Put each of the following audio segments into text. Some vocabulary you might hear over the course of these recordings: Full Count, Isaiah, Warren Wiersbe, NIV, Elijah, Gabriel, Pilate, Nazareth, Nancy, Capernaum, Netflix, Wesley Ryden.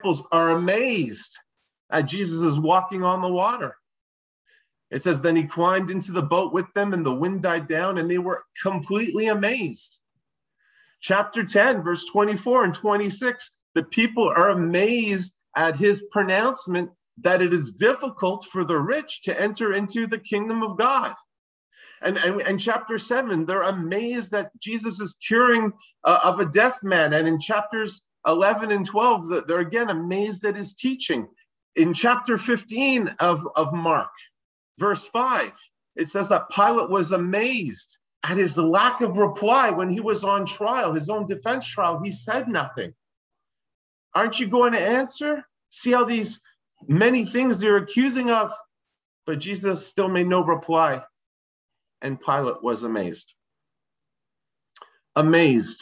disciples are amazed at Jesus' walking on the water. It says, then he climbed into the boat with them and the wind died down and they were completely amazed. Chapter 10, verse 24 and 26, the people are amazed at his pronouncement that it is difficult for the rich to enter into the kingdom of God. And chapter 7, they're amazed that Jesus is curing of a deaf man. And in chapters 11 and 12, they're again amazed at his teaching. In chapter 15 of Mark, verse 5, it says that Pilate was amazed at his lack of reply when he was on trial, his own defense trial. He said nothing. Aren't you going to answer? See how these many things they're accusing of, but Jesus still made no reply. And Pilate was amazed. Amazed,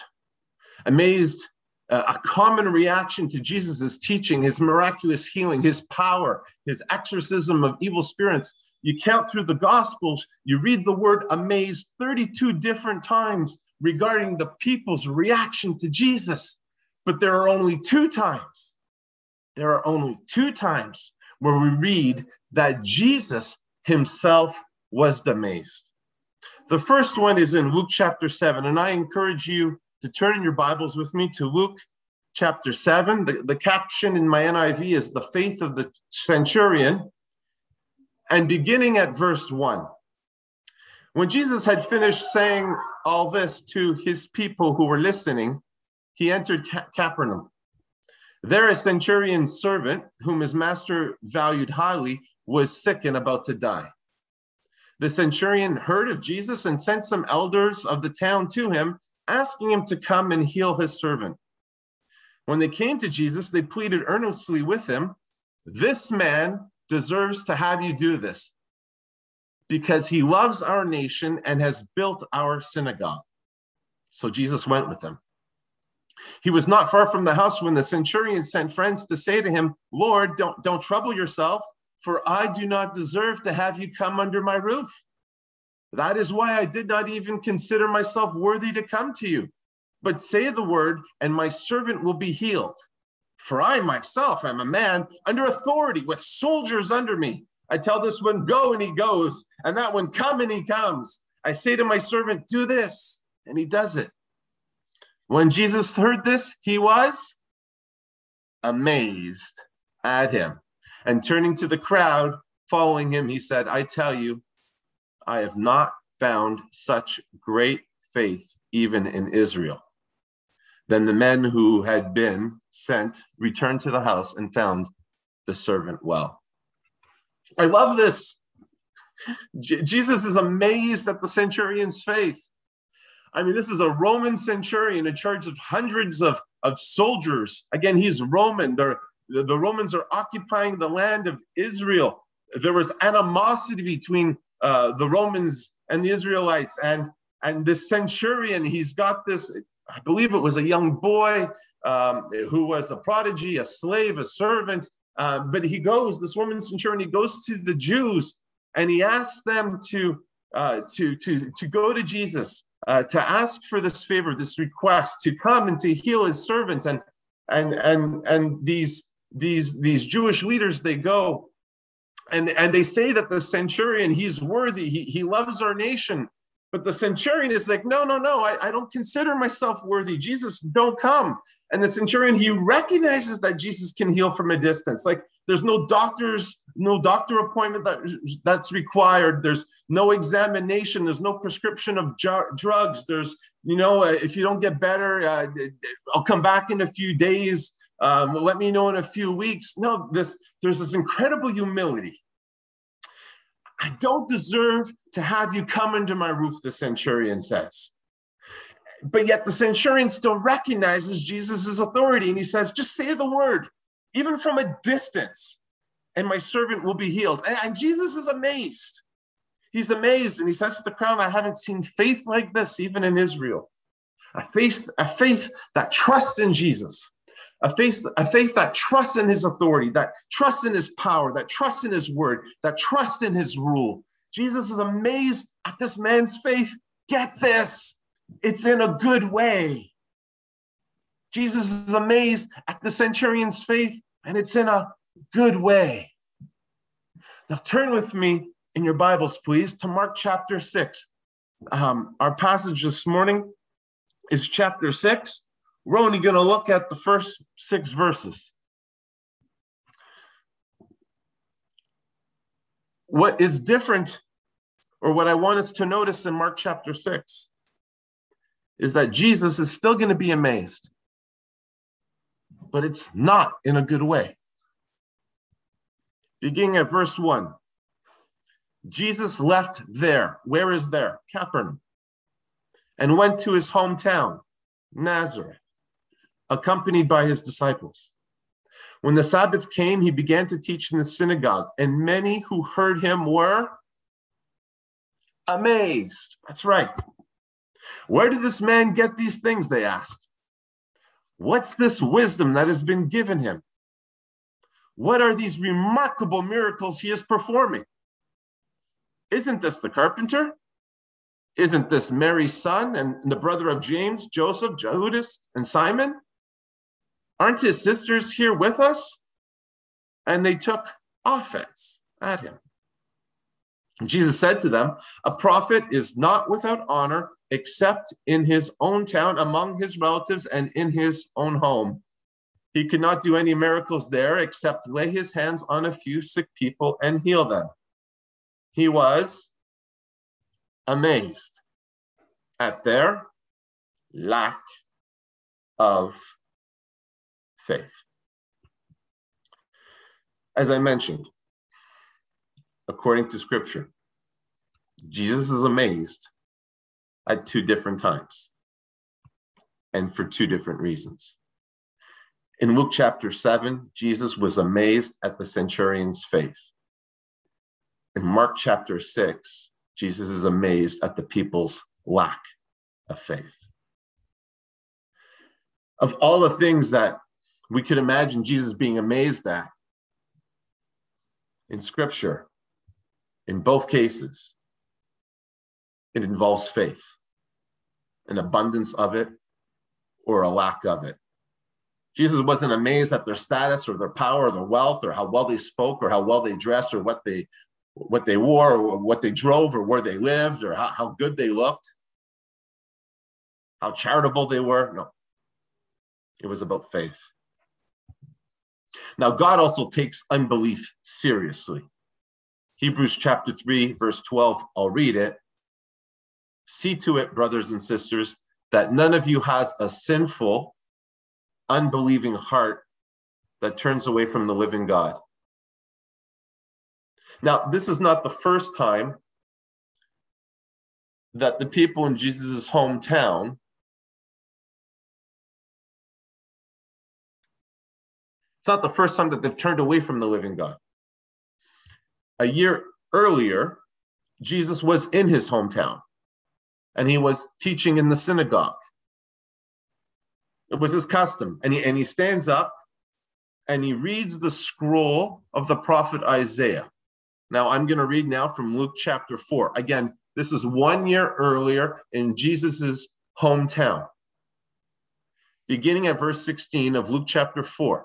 a common reaction to Jesus' teaching, his miraculous healing, his power, his exorcism of evil spirits. You count through the Gospels, you read the word amazed 32 different times regarding the people's reaction to Jesus. But there are only two times. There are only two times where we read that Jesus himself was amazed. The first one is in Luke chapter 7, and I encourage you to turn in your Bibles with me to Luke chapter 7. The caption in my NIV is the faith of the centurion, and beginning at verse 1. When Jesus had finished saying all this to his people who were listening, he entered Capernaum. There a centurion's servant, whom his master valued highly, was sick and about to die. The centurion heard of Jesus and sent some elders of the town to him, asking him to come and heal his servant. When they came to Jesus, they pleaded earnestly with him, "This man deserves to have you do this, because he loves our nation and has built our synagogue." So Jesus went with them. He was not far from the house when the centurion sent friends to say to him, "Lord, don't trouble yourself, for I do not deserve to have you come under my roof. That is why I did not even consider myself worthy to come to you. But say the word, and my servant will be healed. For I myself am a man under authority with soldiers under me. I tell this one, go, and he goes, and that one, come, and he comes. I say to my servant, do this, and he does it." When Jesus heard this, he was amazed at him. And turning to the crowd following him, he said, "I tell you, I have not found such great faith even in Israel." Then the men who had been sent returned to the house and found the servant well. I love this. Jesus is amazed at the centurion's faith. I mean, this is a Roman centurion in charge of hundreds of soldiers. Again, he's Roman. The Romans are occupying the land of Israel. There was animosity between the Romans and the Israelites. And this centurion, he's got this, I believe it was a young boy who was a prodigy, a slave, a servant. But he goes, this Roman centurion, he goes to the Jews and he asks them to go to Jesus. To ask for this favor, this request, to come and to heal his servant, and these Jewish leaders, they go, and they say that the centurion, he's worthy, he loves our nation, but the centurion is like, no, I don't consider myself worthy. Jesus, don't come. And the centurion, he recognizes that Jesus can heal from a distance. Like, there's no doctor appointment that's required. There's no examination. There's no prescription of drugs. There's, if you don't get better, I'll come back in a few days. Let me know in a few weeks. No, there's this incredible humility. "I don't deserve to have you come under my roof," the centurion says. But yet the centurion still recognizes Jesus' authority. And he says, "Just say the word, even from a distance, and my servant will be healed." And Jesus is amazed. He's amazed. And he says to the crowd, "I haven't seen faith like this, even in Israel." A faith that trusts in Jesus. A faith that trusts in his authority, that trusts in his power, that trusts in his word, that trusts in his rule. Jesus is amazed at this man's faith. Get this. It's in a good way. Jesus is amazed at the centurion's faith and it's in a good way. Now turn with me in your Bibles, please, to Mark chapter 6. Our passage this morning is chapter 6. We're only going to look at the first 6 verses. What is different, or what I want us to notice in Mark chapter 6, is that Jesus is still going to be amazed, but it's not in a good way. Beginning at verse 1, Jesus left there. Where is there? Capernaum. And went to his hometown, Nazareth, accompanied by his disciples. When the Sabbath came, he began to teach in the synagogue, and many who heard him were amazed. That's right. Where did this man get these things, they asked. What's this wisdom that has been given him? What are these remarkable miracles he is performing? Isn't this the carpenter? Isn't this Mary's son and the brother of James, Joseph, Judas, and Simon? Aren't his sisters here with us? And they took offense at him. And Jesus said to them, a prophet is not without honor except in his own town, among his relatives, and in his own home. He could not do any miracles there except lay his hands on a few sick people and heal them. He was amazed at their lack of faith. As I mentioned, according to Scripture, Jesus is amazed at 2 different times and for 2 different reasons. In Luke chapter 7, Jesus was amazed at the centurion's faith. In Mark chapter 6, Jesus is amazed at the people's lack of faith. Of all the things that we could imagine Jesus being amazed at in Scripture, in both cases, it involves faith, an abundance of it or a lack of it. Jesus wasn't amazed at their status or their power or their wealth or how well they spoke or how well they dressed or what they wore or what they drove or where they lived or how good they looked, how charitable they were. No, it was about faith. Now, God also takes unbelief seriously. Hebrews chapter 3, verse 12, I'll read it. See to it, brothers and sisters, that none of you has a sinful, unbelieving heart that turns away from the living God. Now, this is not the first time that the people in Jesus' hometown It's not the first time that they've turned away from the living God. A year earlier, Jesus was in his hometown, and he was teaching in the synagogue. It was his custom. And he stands up, and he reads the scroll of the prophet Isaiah. Now, I'm going to read now from Luke chapter 4. Again, this is 1 year earlier in Jesus' hometown. Beginning at verse 16 of Luke chapter 4.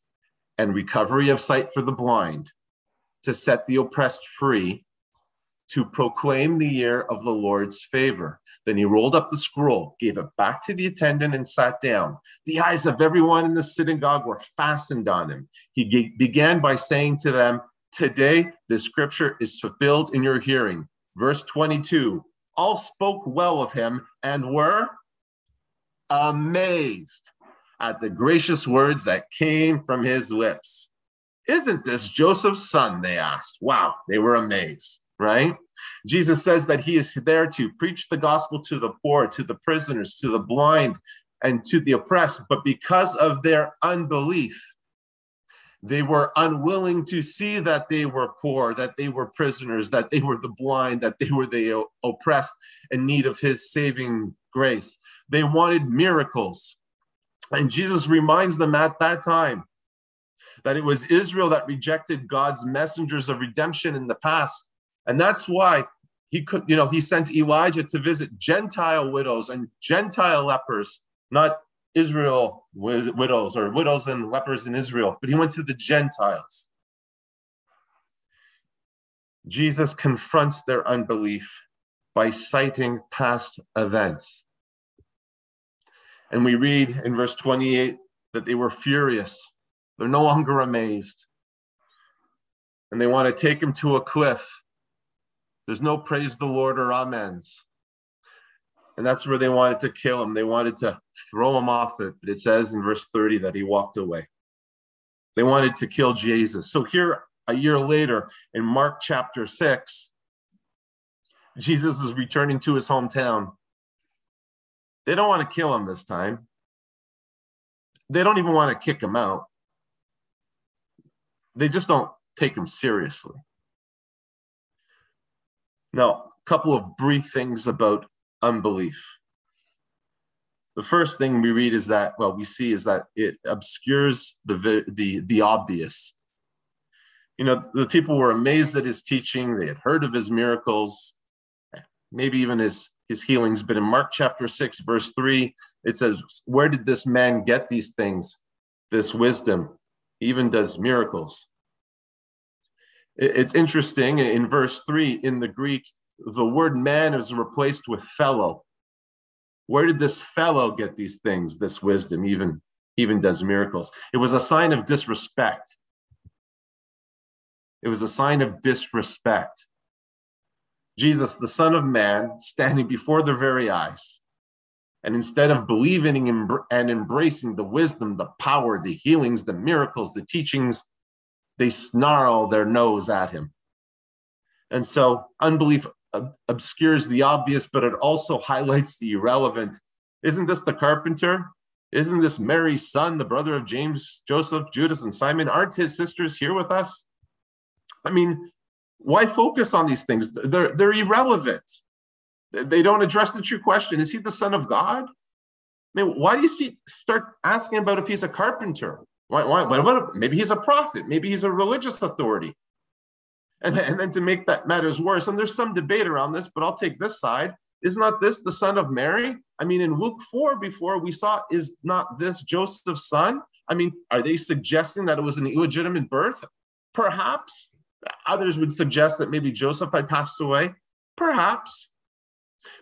and recovery of sight for the blind, to set the oppressed free, to proclaim the year of the Lord's favor. Then he rolled up the scroll, gave it back to the attendant, and sat down. The eyes of everyone in the synagogue were fastened on him. He began by saying to them, today the scripture is fulfilled in your hearing. Verse 22, all spoke well of him and were amazed at the gracious words that came from his lips. Isn't this Joseph's son, they asked. Wow, they were amazed, right? Jesus says that he is there to preach the gospel to the poor, to the prisoners, to the blind, and to the oppressed, but because of their unbelief, They were unwilling to see that they were poor, that they were prisoners, that they were the blind, that they were the oppressed in need of his saving grace. They wanted miracles. And Jesus reminds them at that time that it was Israel that rejected God's messengers of redemption in the past. And that's why he sent Elijah to visit Gentile widows and Gentile lepers, not Israel widows or widows and lepers in Israel, but he went to the Gentiles. Jesus confronts their unbelief by citing past events. And we read in verse 28 that they were furious. They're no longer amazed. And they want to take him to a cliff. There's no praise the Lord or amens. And that's where they wanted to kill him. They wanted to throw him off it. But it says in verse 30 that he walked away. They wanted to kill Jesus. So here, a year later, in Mark chapter 6, Jesus is returning to his hometown. They don't want to kill him this time. They don't even want to kick him out. They just don't take him seriously. Now, a couple of brief things about unbelief. The first thing we read is that, well, we see is that it obscures the obvious. You know, the people were amazed at his teaching. They had heard of his miracles, maybe even his healings. But in Mark chapter 6, verse 3, it says, "Where did this man get these things, this wisdom? He even does miracles." It's interesting, in verse 3, in the Greek, the word man is replaced with fellow. Where did this fellow get these things, this wisdom, even does miracles? It was a sign of disrespect. It was a sign of disrespect. Jesus, the Son of Man, standing before their very eyes. And instead of believing and embracing the wisdom, the power, the healings, the miracles, the teachings, they snarl their nose at him. And so unbelief obscures the obvious, but it also highlights the irrelevant. Isn't this the carpenter? Isn't this Mary's son, the brother of James, Joseph, Judas, and Simon? Aren't his sisters here with us? I mean, why focus on these things? They're irrelevant. They don't address the true question. Is he the Son of God? I mean, why do you start asking about if he's a carpenter? Why, maybe he's a prophet. Maybe he's a religious authority. And then to make that matters worse, and there's some debate around this, but I'll take this side. Is not this the son of Mary? I mean, in Luke 4, before we saw, is not this Joseph's son? I mean, are they suggesting that it was an illegitimate birth? Perhaps. Others would suggest that maybe Joseph had passed away. Perhaps.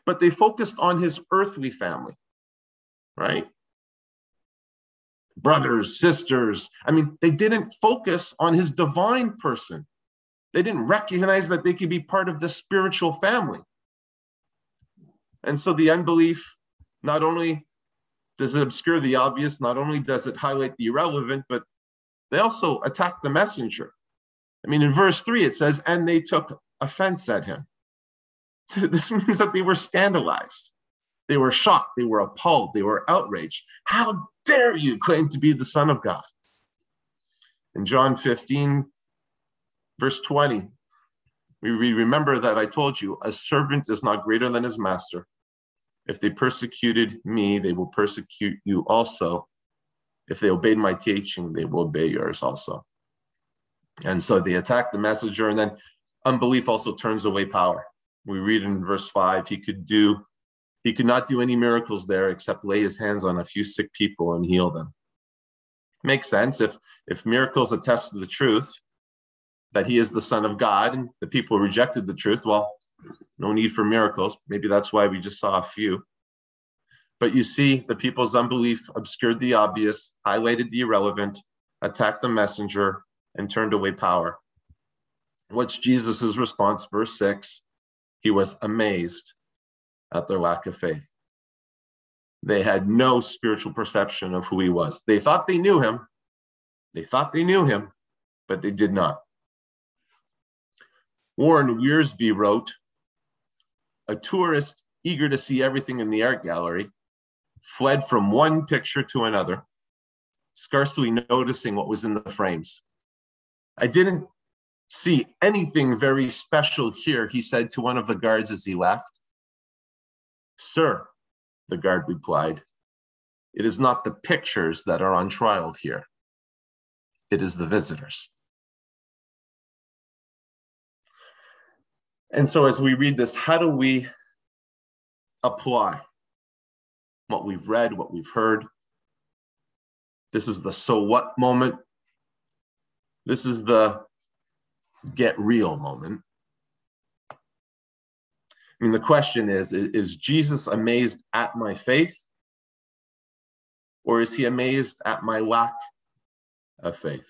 But they focused on his earthly family, right? Brothers, sisters. I mean, they didn't focus on his divine person. They didn't recognize that they could be part of the spiritual family. And so the unbelief, not only does it obscure the obvious, not only does it highlight the irrelevant, but they also attack the messenger. I mean, in verse 3, it says, and they took offense at him. This means that they were scandalized. They were shocked. They were appalled. They were outraged. How dare you claim to be the Son of God? In John 15, verse 20, we remember that I told you, a servant is not greater than his master. If they persecuted me, they will persecute you also. If they obeyed my teaching, they will obey yours also. And so they attack the messenger, and then unbelief also turns away power. We read in verse 5, he could not do any miracles there except lay his hands on a few sick people and heal them. Makes sense. If miracles attest to the truth, that he is the Son of God, and the people rejected the truth, well, no need for miracles. Maybe that's why we just saw a few. But you see, the people's unbelief obscured the obvious, highlighted the irrelevant, attacked the messenger, and turned away power. What's Jesus's response? Verse 6, he was amazed at their lack of faith. They had no spiritual perception of who he was. They thought they knew him. They thought they knew him, but they did not. Warren Wiersbe wrote, a tourist eager to see everything in the art gallery fled from one picture to another, scarcely noticing what was in the frames. I didn't see anything very special here, he said to one of the guards as he left. Sir, the guard replied, it is not the pictures that are on trial here. It is the visitors. And so as we read this, how do we apply what we've read, what we've heard? This is the so what moment. This is the get real moment. I mean, the question is Jesus amazed at my faith? Or is he amazed at my lack of faith?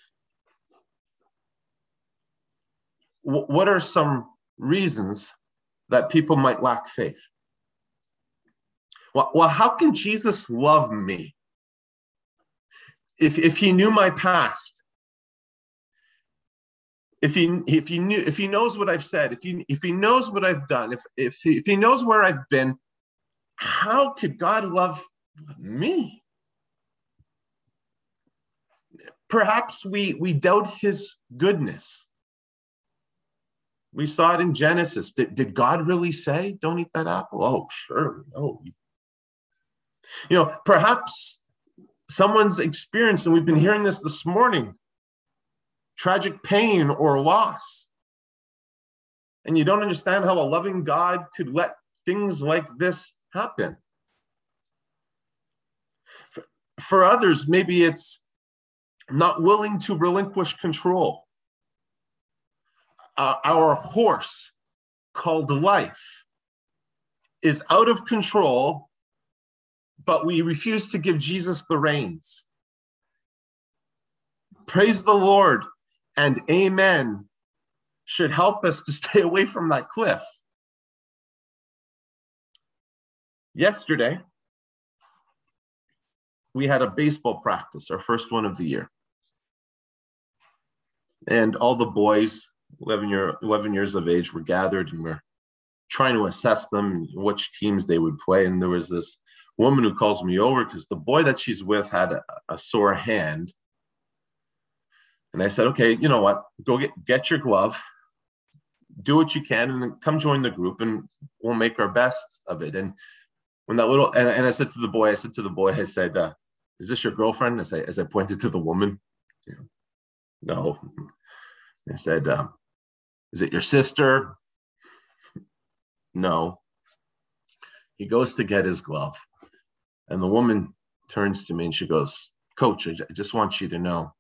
What are some reasons that people might lack faith? Well, how can Jesus love me if he knew my past? If he knows what I've said, if he knows what I've done, if he knows where I've been, how could God love me? Perhaps we doubt his goodness. We saw it in Genesis. Did God really say, don't eat that apple? Oh, sure. No. You know, perhaps someone's experienced, and we've been hearing this morning, tragic pain or loss. And you don't understand how a loving God could let things like this happen. For others, maybe it's not willing to relinquish control. Our horse called life is out of control, but we refuse to give Jesus the reins. Praise the Lord and amen should help us to stay away from that cliff. Yesterday, we had a baseball practice, our first one of the year. And all the boys, 11 years of age, were gathered, and we're trying to assess them, which teams they would play. And there was this woman who calls me over because the boy that she's with had a sore hand. And I said, okay, you know what? Go get your glove, do what you can, and then come join the group, and we'll make our best of it. And when that little, and I said to the boy, is this your girlfriend? As I pointed to the woman, you know, no. I said, is it your sister? No. He goes to get his glove. And the woman turns to me and she goes, Coach, I just want you to know,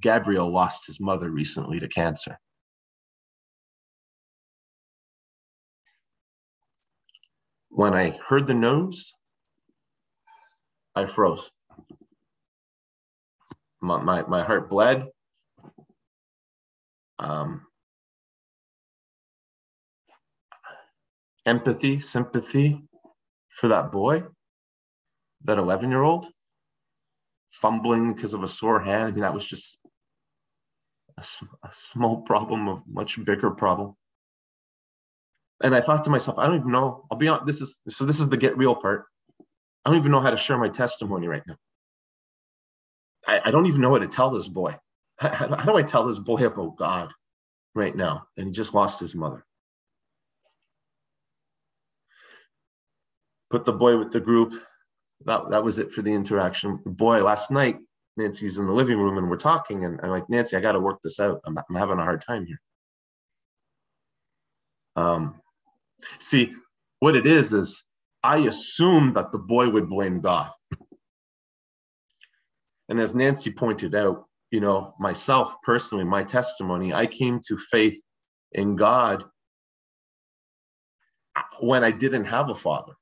Gabriel lost his mother recently to cancer. When I heard the news, I froze. My heart bled. Empathy, sympathy for that boy, that 11-year-old, fumbling because of a sore hand. I mean, that was just a small problem, a much bigger problem. And I thought to myself, I don't even know. I'll be honest. This is the get real part. I don't even know how to share my testimony right now. I don't even know what to tell this boy. How do I tell this boy about God right now? And he just lost his mother. Put the boy with the group. That was it for the interaction with the boy. Last night, Nancy's in the living room and we're talking. And I'm like, Nancy, I got to work this out. I'm having a hard time here. See, what it is I assumed that the boy would blame God. And as Nancy pointed out, you know, myself personally, my testimony, I came to faith in God when I didn't have a father.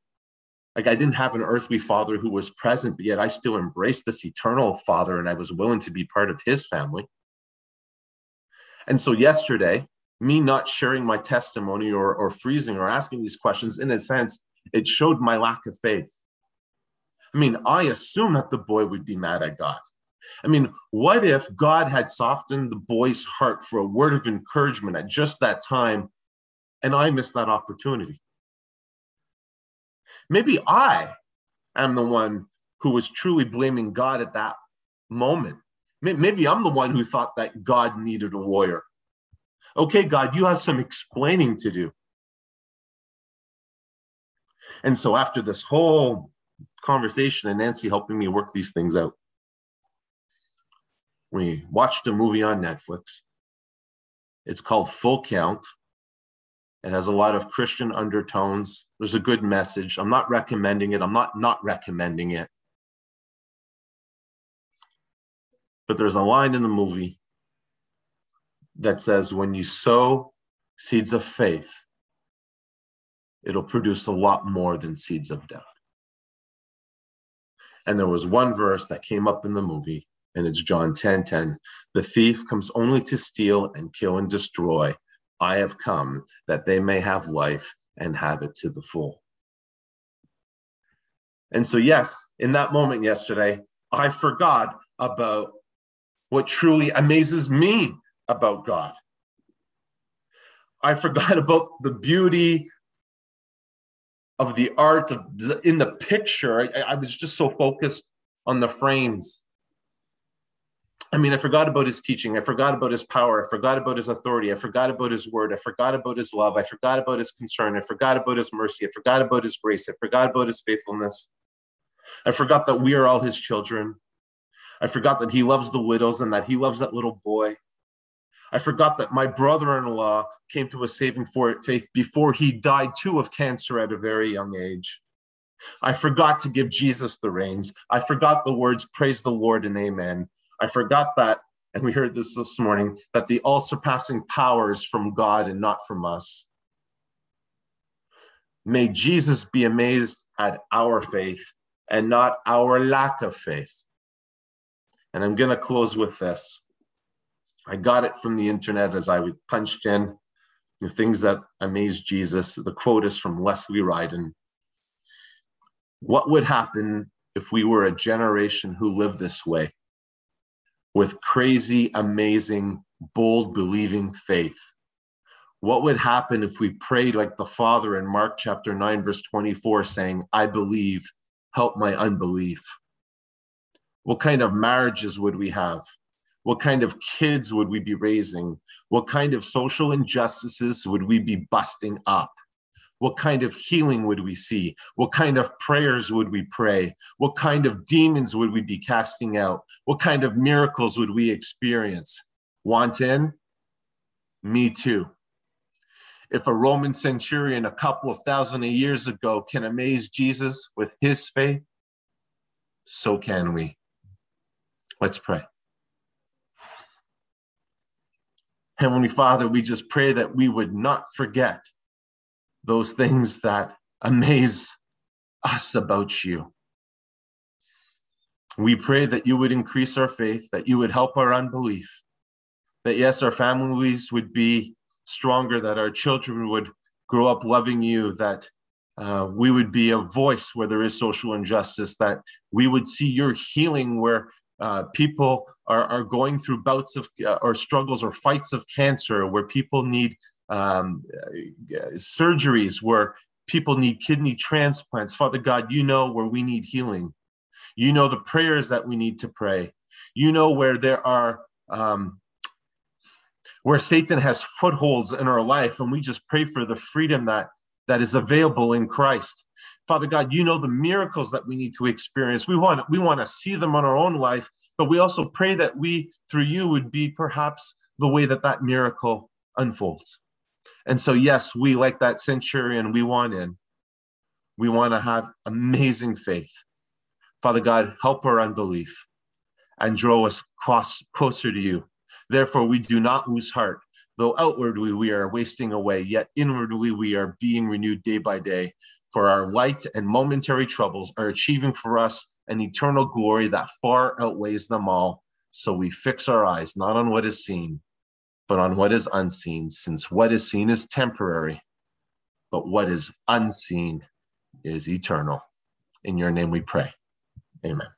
Like, I didn't have an earthly father who was present, but yet I still embraced this eternal father and I was willing to be part of his family. And so yesterday, me not sharing my testimony or freezing or asking these questions, in a sense, it showed my lack of faith. I mean, I assumed that the boy would be mad at God. I mean, what if God had softened the boy's heart for a word of encouragement at just that time, and I missed that opportunity? Maybe I am the one who was truly blaming God at that moment. Maybe I'm the one who thought that God needed a lawyer. Okay, God, you have some explaining to do. And so after this whole conversation and Nancy helping me work these things out, we watched a movie on Netflix. It's called Full Count. It has a lot of Christian undertones. There's a good message. I'm not recommending it. I'm not recommending it. But there's a line in the movie that says, when you sow seeds of faith, it'll produce a lot more than seeds of doubt. And there was one verse that came up in the movie, and it's John 10:10. The thief comes only to steal and kill and destroy. I have come that they may have life and have it to the full. And so, yes, in that moment yesterday, I forgot about what truly amazes me about God. I forgot about the beauty of the art of in the picture. I was just so focused on the frames. I mean, I forgot about his teaching. I forgot about his power. I forgot about his authority. I forgot about his word. I forgot about his love. I forgot about his concern. I forgot about his mercy. I forgot about his grace. I forgot about his faithfulness. I forgot that we are all his children. I forgot that he loves the widows and that he loves that little boy. I forgot that my brother-in-law came to a saving faith before he died too of cancer at a very young age. I forgot to give Jesus the reins. I forgot the words, praise the Lord and amen. I forgot that, and we heard this morning, that the all-surpassing power is from God and not from us. May Jesus be amazed at our faith and not our lack of faith. And I'm going to close with this. I got it from the internet as I punched in the things that amaze Jesus. The quote is from Wesley Ryden. What would happen if we were a generation who lived this way, with crazy, amazing, bold, believing faith? What would happen if we prayed like the Father in Mark chapter 9, verse 24, saying, I believe, help my unbelief? What kind of marriages would we have? What kind of kids would we be raising? What kind of social injustices would we be busting up? What kind of healing would we see? What kind of prayers would we pray? What kind of demons would we be casting out? What kind of miracles would we experience? Want in? Me too. If a Roman centurion a couple of thousand years ago can amaze Jesus with his faith, so can we. Let's pray. Heavenly Father, we just pray that we would not forget those things that amaze us about you. We pray that you would increase our faith, that you would help our unbelief, that yes, our families would be stronger, that our children would grow up loving you, that we would be a voice where there is social injustice, that we would see your healing where people are going through bouts of or struggles or fights of cancer, where people need surgeries, where people need kidney transplants. Father God, you know where we need healing. You know the prayers that we need to pray. You know where there are, where Satan has footholds in our life, and we just pray for the freedom that is available in Christ. Father God, you know the miracles that we need to experience. We want to see them on our own life, but we also pray that we, through you, would be perhaps the way that miracle unfolds. And so, yes, we, like that centurion, we want in. We want to have amazing faith. Father God, help our unbelief and draw us closer to you. Therefore, we do not lose heart. Though outwardly we are wasting away, yet inwardly we are being renewed day by day. For our light and momentary troubles are achieving for us an eternal glory that far outweighs them all. So we fix our eyes not on what is seen, but on what is unseen, since what is seen is temporary, but what is unseen is eternal. In your name we pray. Amen.